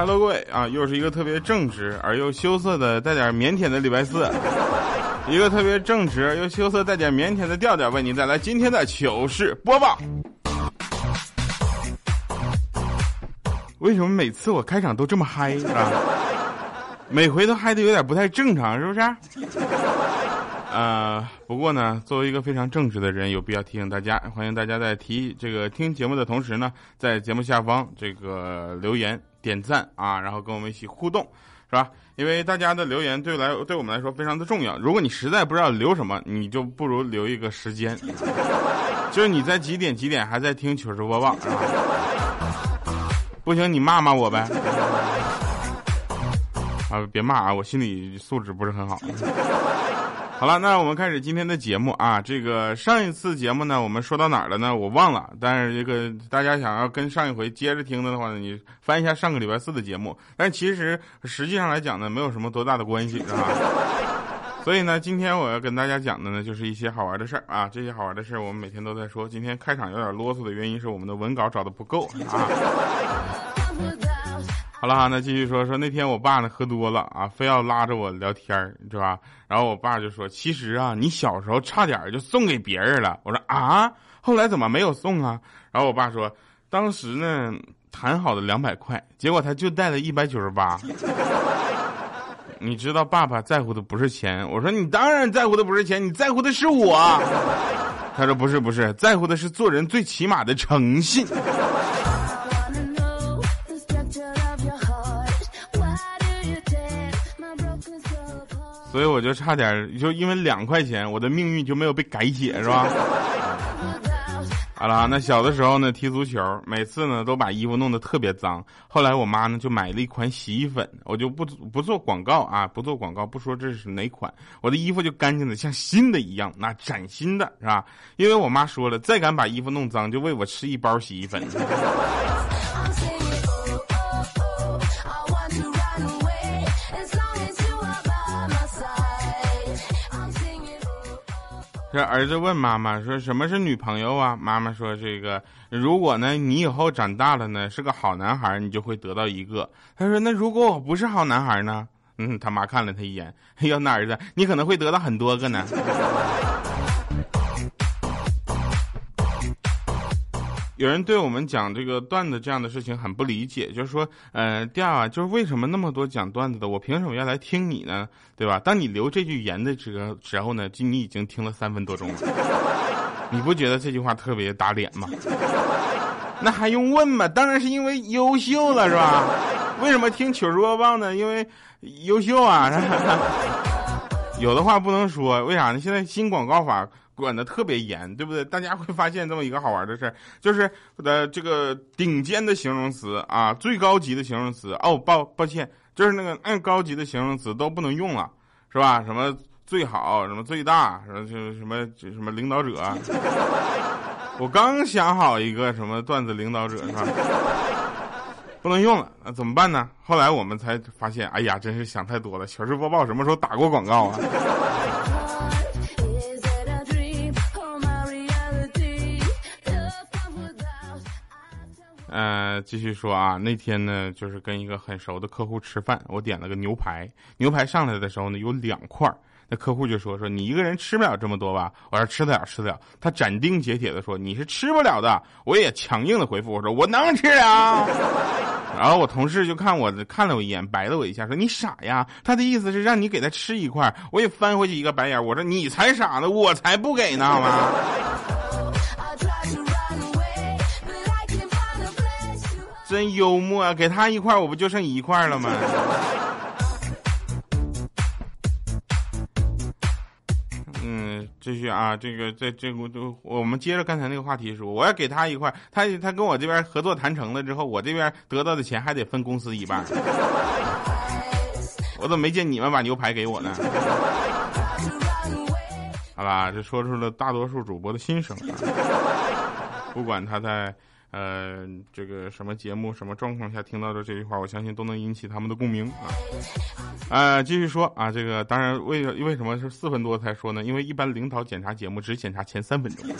Hello， 各位啊，又是一个特别正直而又羞涩的带点腼腆的礼拜四，一个特别正直而又羞涩带点腼腆的调调，为您带来今天的糗事播报。为什么每次我开场都这么嗨啊？每回都嗨的有点不太正常，是不是？不过呢，作为一个非常正直的人，有必要提醒大家，欢迎大家在听节目的同时呢，在节目下方这个留言。点赞啊，然后跟我们一起互动，是吧？因为大家的留言对我们来说非常的重要。如果你实在不知道留什么，你就不如留一个时间，就是你在几点还在听糗事播报，不行你骂我呗。啊，别骂啊，我心理素质不是很好。好了，那我们开始今天的节目啊。这个上一次节目呢，我们说到哪儿了呢？我忘了。但是这个大家想要跟上一回接着听的话呢，你翻一下上个礼拜四的节目。但其实实际上来讲呢，没有什么多大的关系啊。所以呢，今天我要跟大家讲的呢，就是一些好玩的事儿啊。这些好玩的事儿我们每天都在说。今天开场有点啰嗦的原因是我们的文稿找的不够啊。好了哈，那继续说那天我爸呢喝多了啊，非要拉着我聊天，是吧？然后我爸就说，其实啊你小时候差点就送给别人了。我说啊，后来怎么没有送啊？然后我爸说，当时呢谈好的200块，结果他就带了198。你知道爸爸在乎的不是钱。我说你当然在乎的不是钱，你在乎的是我。他说不是，在乎的是做人最起码的诚信。所以我就差点就因为2块钱，我的命运就没有被改写，是吧？好了，那小的时候呢踢足球，每次呢都把衣服弄得特别脏。后来我妈呢就买了一款洗衣粉，我就不做广告啊，不做广告，不说这是哪款，我的衣服就干净的像新的一样，那崭新的，是吧？因为我妈说了，再敢把衣服弄脏就喂我吃一包洗衣粉。这儿子问妈妈说，什么是女朋友啊？妈妈说，这个如果呢你以后长大了呢是个好男孩，你就会得到一个。他说，那如果我不是好男孩呢？他妈看了他一眼，哎呀，那儿子你可能会得到很多个呢。有人对我们讲这个段子这样的事情很不理解，就是说，调啊，就是为什么那么多讲段子的，我凭什么要来听你呢？对吧？当你留这句言的这个时候呢，你已经听了3分多钟了，你不觉得这句话特别打脸吗？那还用问吗？当然是因为优秀了，是吧？为什么听糗事播报呢？因为优秀啊。有的话不能说，为啥呢？现在新广告法管得特别严，对不对？大家会发现这么一个好玩的事，就是这个顶尖的形容词啊，最高级的形容词哦，抱歉，就是那个高级的形容词都不能用了，是吧？什么最好，什么最大，什么领导者。我刚想好一个什么段子，领导者是吧？不能用了，那怎么办呢？后来我们才发现，哎呀，真是想太多了。糗事播报什么时候打过广告啊？继续说啊，那天呢，就是跟一个很熟的客户吃饭，我点了个牛排，牛排上来的时候呢，有2块，那客户就说你一个人吃不了这么多吧？我说吃得了。他斩钉截铁的说，你是吃不了的。我也强硬的回复，我说我能吃啊。然后我同事就看了我一眼，白了我一下，说你傻呀？他的意思是让你给他吃1块。我也翻回去一个白眼，我说你才傻呢，我才不给呢嘛。真幽默啊！给他1块，我不就剩1块了吗？继续啊，这个在这个我们接着刚才那个话题说，我要给他1块，他跟我这边合作谈成了之后，我这边得到的钱还得分公司一半。我怎么没见你们把牛排给我呢？好吧，这说出了大多数主播的心声啊。不管他在这个什么节目什么状况下听到的这句话，我相信都能引起他们的共鸣啊。继续说啊，这个当然为什么是4分多才说呢？因为一般领导检查节目只检查前3分钟。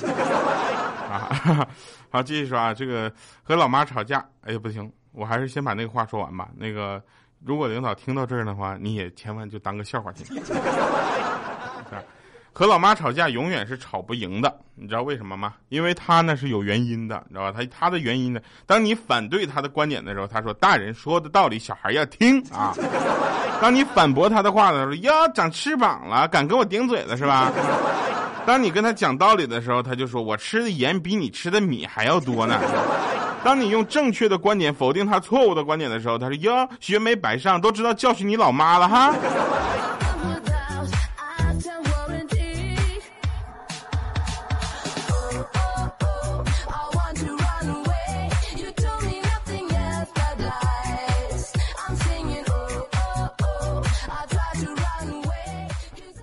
啊，好，继续说啊，这个和老妈吵架，哎呀不行，我还是先把那个话说完吧。那个如果领导听到这儿的话，你也千万就当个笑话听。和老妈吵架永远是吵不赢的，你知道为什么吗？因为她呢是有原因的，你知道吧？她的原因呢，当你反对她的观点的时候，她说大人说的道理小孩要听啊。当你反驳她的话的时候，哟长翅膀了，敢跟我顶嘴了是吧？当你跟她讲道理的时候，她就说我吃的盐比你吃的米还要多呢。当你用正确的观点否定她错误的观点的时候，她说哟学没白上，都知道教训你老妈了哈。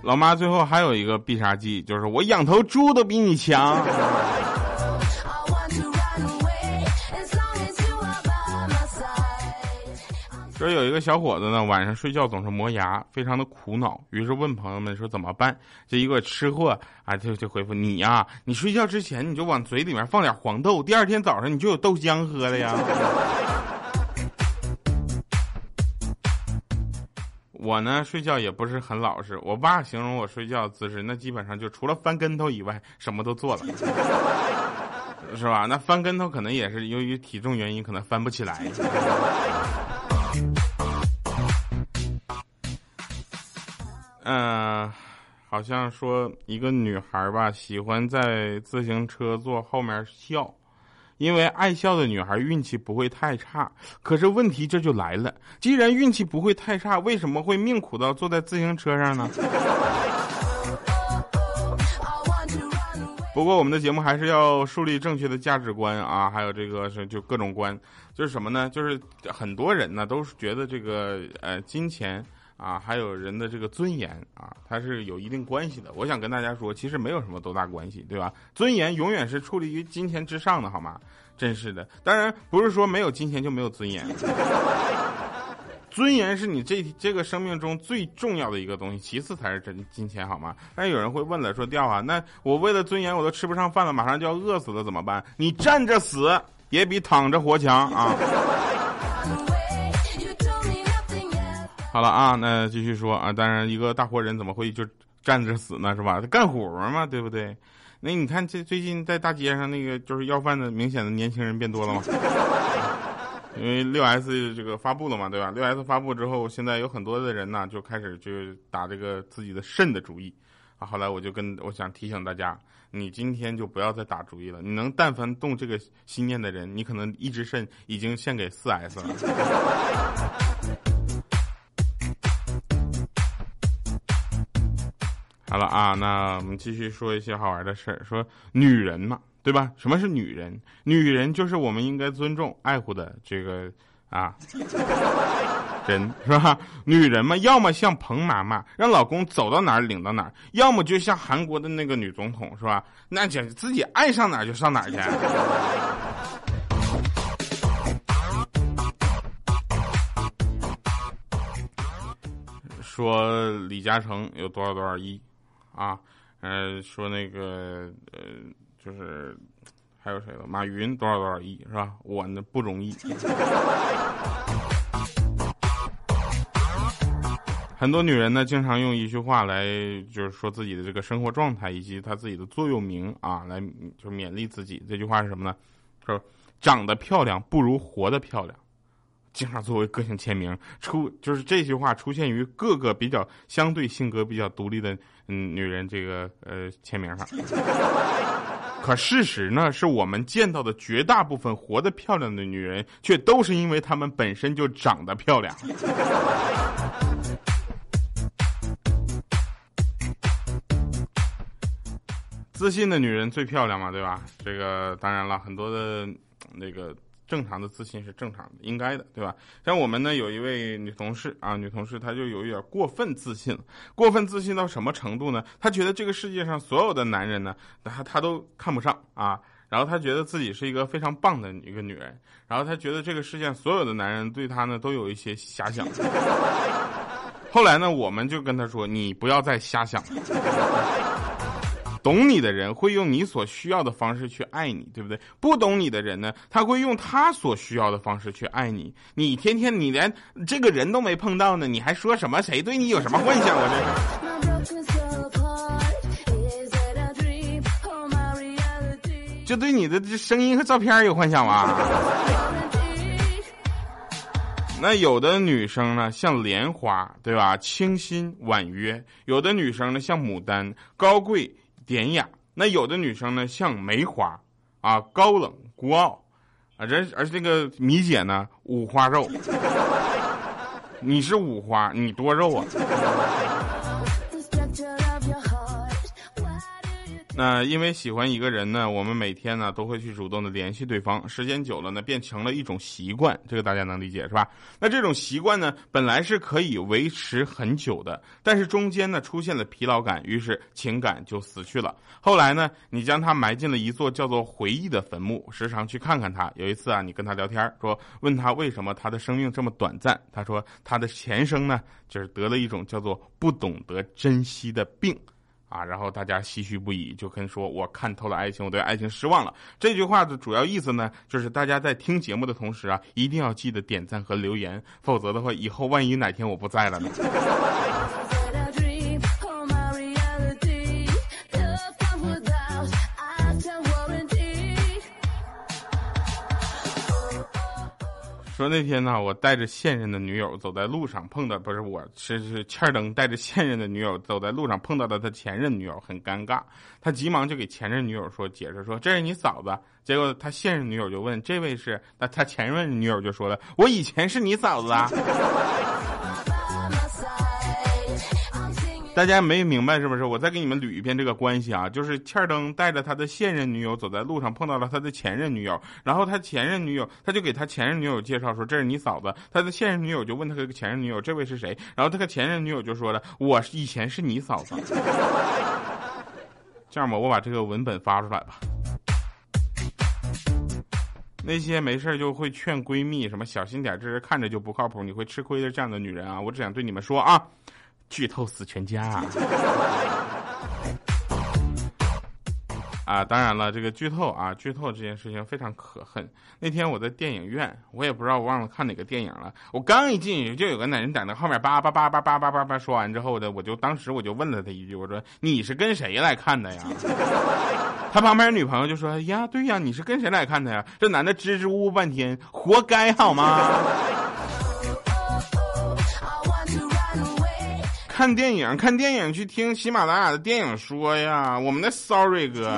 老妈最后还有一个必杀技，就是我养头猪都比你强。这有一个小伙子呢，晚上睡觉总是磨牙，非常的苦恼，于是问朋友们说怎么办？这一个吃货啊，就回复你呀、啊，你睡觉之前你就往嘴里面放点黄豆，第二天早上你就有豆浆喝了呀。我呢睡觉也不是很老实，我爸形容我睡觉姿势，那基本上就除了翻跟头以外什么都做了，是吧？那翻跟头可能也是由于体重原因，可能翻不起来。好像说一个女孩吧，喜欢在自行车座后面笑，因为爱笑的女孩运气不会太差，可是问题这就来了，既然运气不会太差，为什么会命苦到坐在自行车上呢？不过我们的节目还是要树立正确的价值观啊，还有这个是就各种观，就是什么呢？就是很多人呢都是觉得这个金钱啊，还有人的这个尊严啊，它是有一定关系的。我想跟大家说，其实没有什么多大关系，对吧？尊严永远是矗立于金钱之上的，好吗？真是的。当然不是说没有金钱就没有尊严，尊严是你这个生命中最重要的一个东西，其次才是金钱，好吗？但有人会问了，说掉啊，那我为了尊严我都吃不上饭了，马上就要饿死了，怎么办？你站着死也比躺着活强啊！好了啊，那继续说啊。当然，一个大活人怎么会就站着死呢？是吧？干活嘛，对不对？那你看，这最近在大街上那个就是要饭的，明显的年轻人变多了嘛。因为6S 这个发布了嘛，对吧？6S 发布之后，现在有很多的人呢，就开始去打这个自己的肾的主意。啊，后来我想提醒大家，你今天就不要再打主意了。你能但凡动这个心念的人，你可能一只肾已经献给4S 了。好了啊，那我们继续说一些好玩的事儿。说女人嘛，对吧？什么是女人？女人就是我们应该尊重、爱护的这个啊人，是吧？女人嘛，要么像彭妈妈，让老公走到哪儿领到哪儿；要么就像韩国的那个女总统，是吧？那讲自己爱上哪儿就上哪儿去。说李嘉诚有多少多少亿？啊，说那个就是还有谁了？马云多少多少亿是吧？我呢不容易。很多女人呢，经常用一句话来，就是说自己的这个生活状态以及她自己的座右铭啊，来就勉励自己。这句话是什么呢？说长得漂亮不如活得漂亮。经常作为个性签名，就是这句话出现于各个比较相对性格比较独立的女人这个签名上。可事实呢，是我们见到的绝大部分活得漂亮的女人，却都是因为她们本身就长得漂亮。自信的女人最漂亮嘛，对吧？这个当然了，很多的那个正常的自信是正常的，应该的，对吧？像我们呢，有一位女同事啊，女同事她就有一点过分自信了，过分自信到什么程度呢？她觉得这个世界上所有的男人呢，她都看不上啊。然后她觉得自己是一个非常棒的一个女人，然后她觉得这个世界上所有的男人对她呢都有一些遐想。后来呢，我们就跟她说，你不要再瞎想了。懂你的人会用你所需要的方式去爱你，对不对？不懂你的人呢，他会用他所需要的方式去爱你。你天天你连这个人都没碰到呢，你还说什么？谁对你有什么幻想？我这就对你的声音和照片有幻想吗？那有的女生呢像莲花，对吧？清新婉约。有的女生呢像牡丹，高贵典雅。那有的女生呢像梅花啊，高冷孤傲啊，而这个米姐呢五花肉。你是五花，你多肉啊。那因为喜欢一个人呢，我们每天呢都会去主动的联系对方，时间久了呢变成了一种习惯，这个大家能理解是吧？那这种习惯呢本来是可以维持很久的，但是中间呢出现了疲劳感，于是情感就死去了。后来呢你将它埋进了一座叫做回忆的坟墓，时常去看看它。有一次啊，你跟他聊天，说问他为什么他的生命这么短暂，他说他的前生呢就是得了一种叫做不懂得珍惜的病啊，然后大家唏嘘不已，就跟说我看透了爱情，我对爱情失望了。这句话的主要意思呢，就是大家在听节目的同时啊，一定要记得点赞和留言，否则的话，以后万一哪天我不在了呢？说那天呢，我带着现任的女友走在路上，碰到不是我是欠灯带着现任的女友走在路上碰到了他前任女友，很尴尬。他急忙就给前任女友说解释说这是你嫂子。结果他现任女友就问这位是，那他前任女友就说了，我以前是你嫂子啊。大家没明白是不是？我再给你们捋一遍这个关系啊，就是欠灯带着他的现任女友走在路上，碰到了他的前任女友，然后他前任女友他就给他前任女友介绍说这是你嫂子，他的现任女友就问他个前任女友这位是谁，然后他个前任女友就说了我以前是你嫂子。这样吧，我把这个文本发出来吧。那些没事就会劝闺蜜什么小心点，这是看着就不靠谱，你会吃亏的这样的女人啊，我只想对你们说啊，剧透死全家啊！啊，当然了，这个剧透啊，剧透这件事情非常可恨。那天我在电影院，我也不知道忘了看哪个电影了。我刚一进去，就有个男人在那后面叭叭叭叭叭叭叭叭说完之后的，我当时问了他一句，我说你是跟谁来看的呀？他旁边女朋友就说呀，对呀，你是跟谁来看的呀？这男的支支吾吾半天，活该好吗？看电影去听喜马拉雅的电影说呀，我们的 Sorry 哥，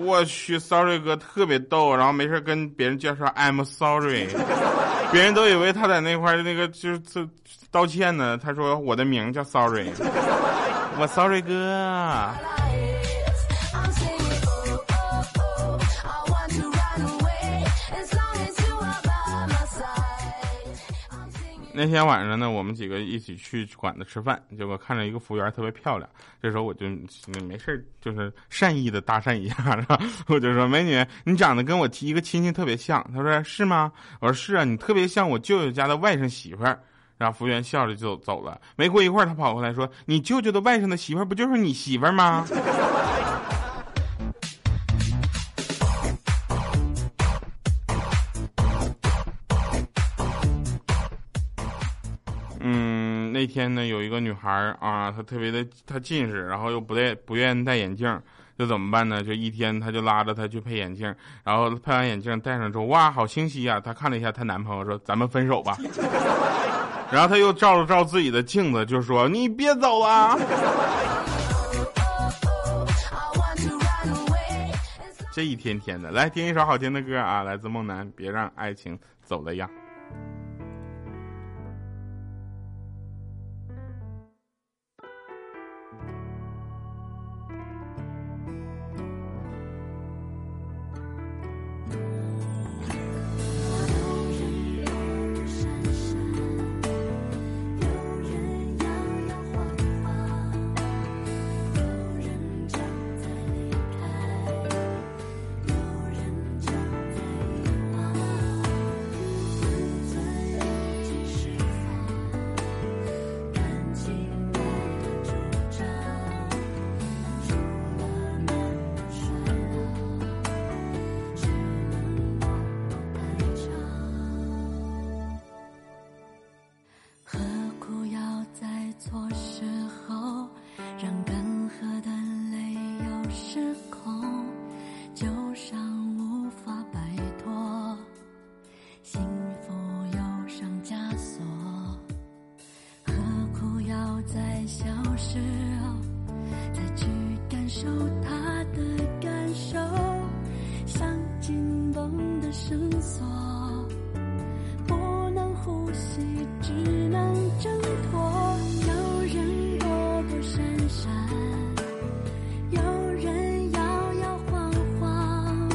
我去 Sorry 哥特别逗，然后没事跟别人介绍 I'm sorry， 别人都以为他在那块那个就是道歉呢，他说我的名叫 Sorry， 我 Sorry 哥。那天晚上呢，我们几个一起去馆子吃饭，结果看着一个服务员特别漂亮，这时候我就没事就是善意的搭讪一下，然后我就说美女，你长得跟我一个亲戚特别像。她说是吗？我说是啊，你特别像我舅舅家的外甥媳妇儿。然后服务员笑着就走了，没过一会儿他跑过来说，你舅舅的外甥的媳妇儿不就是你媳妇儿吗？那天呢，有一个女孩啊，她特别的，她近视，然后又不愿戴眼镜，就怎么办呢？就一天，她就拉着她去配眼镜，然后配完眼镜戴上之后，哇，好清晰啊！她看了一下她男朋友，说：“咱们分手吧。”然后她又照了照自己的镜子，就说：“你别走啊！”这一天天的，来听一首好听的歌啊，来自梦楠，《别让爱情走了样》。时候才去感受他的感受，像紧绷的绳索不能呼吸，只能挣脱。有人躲躲闪闪，有人摇摇晃晃，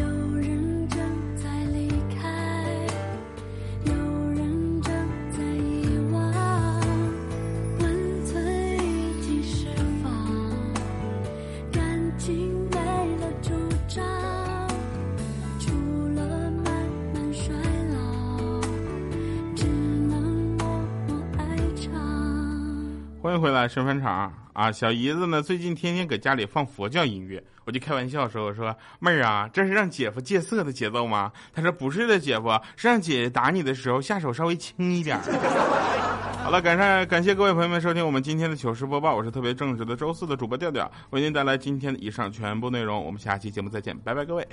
有人正在离开，有人正在遗忘。温存已经释放，感情没了主张，欢迎回来，神分场啊！小姨子呢，最近天天搁家里放佛教音乐，我就开玩笑说：“我说妹儿啊，这是让姐夫戒色的节奏吗？”她说：“不是的，姐夫是让姐打你的时候下手稍微轻一点。”好了，感谢各位朋友们收听我们今天的糗事播报，我是特别正直的周四的主播调调，为您带来今天的以上全部内容，我们下期节目再见，拜拜各位。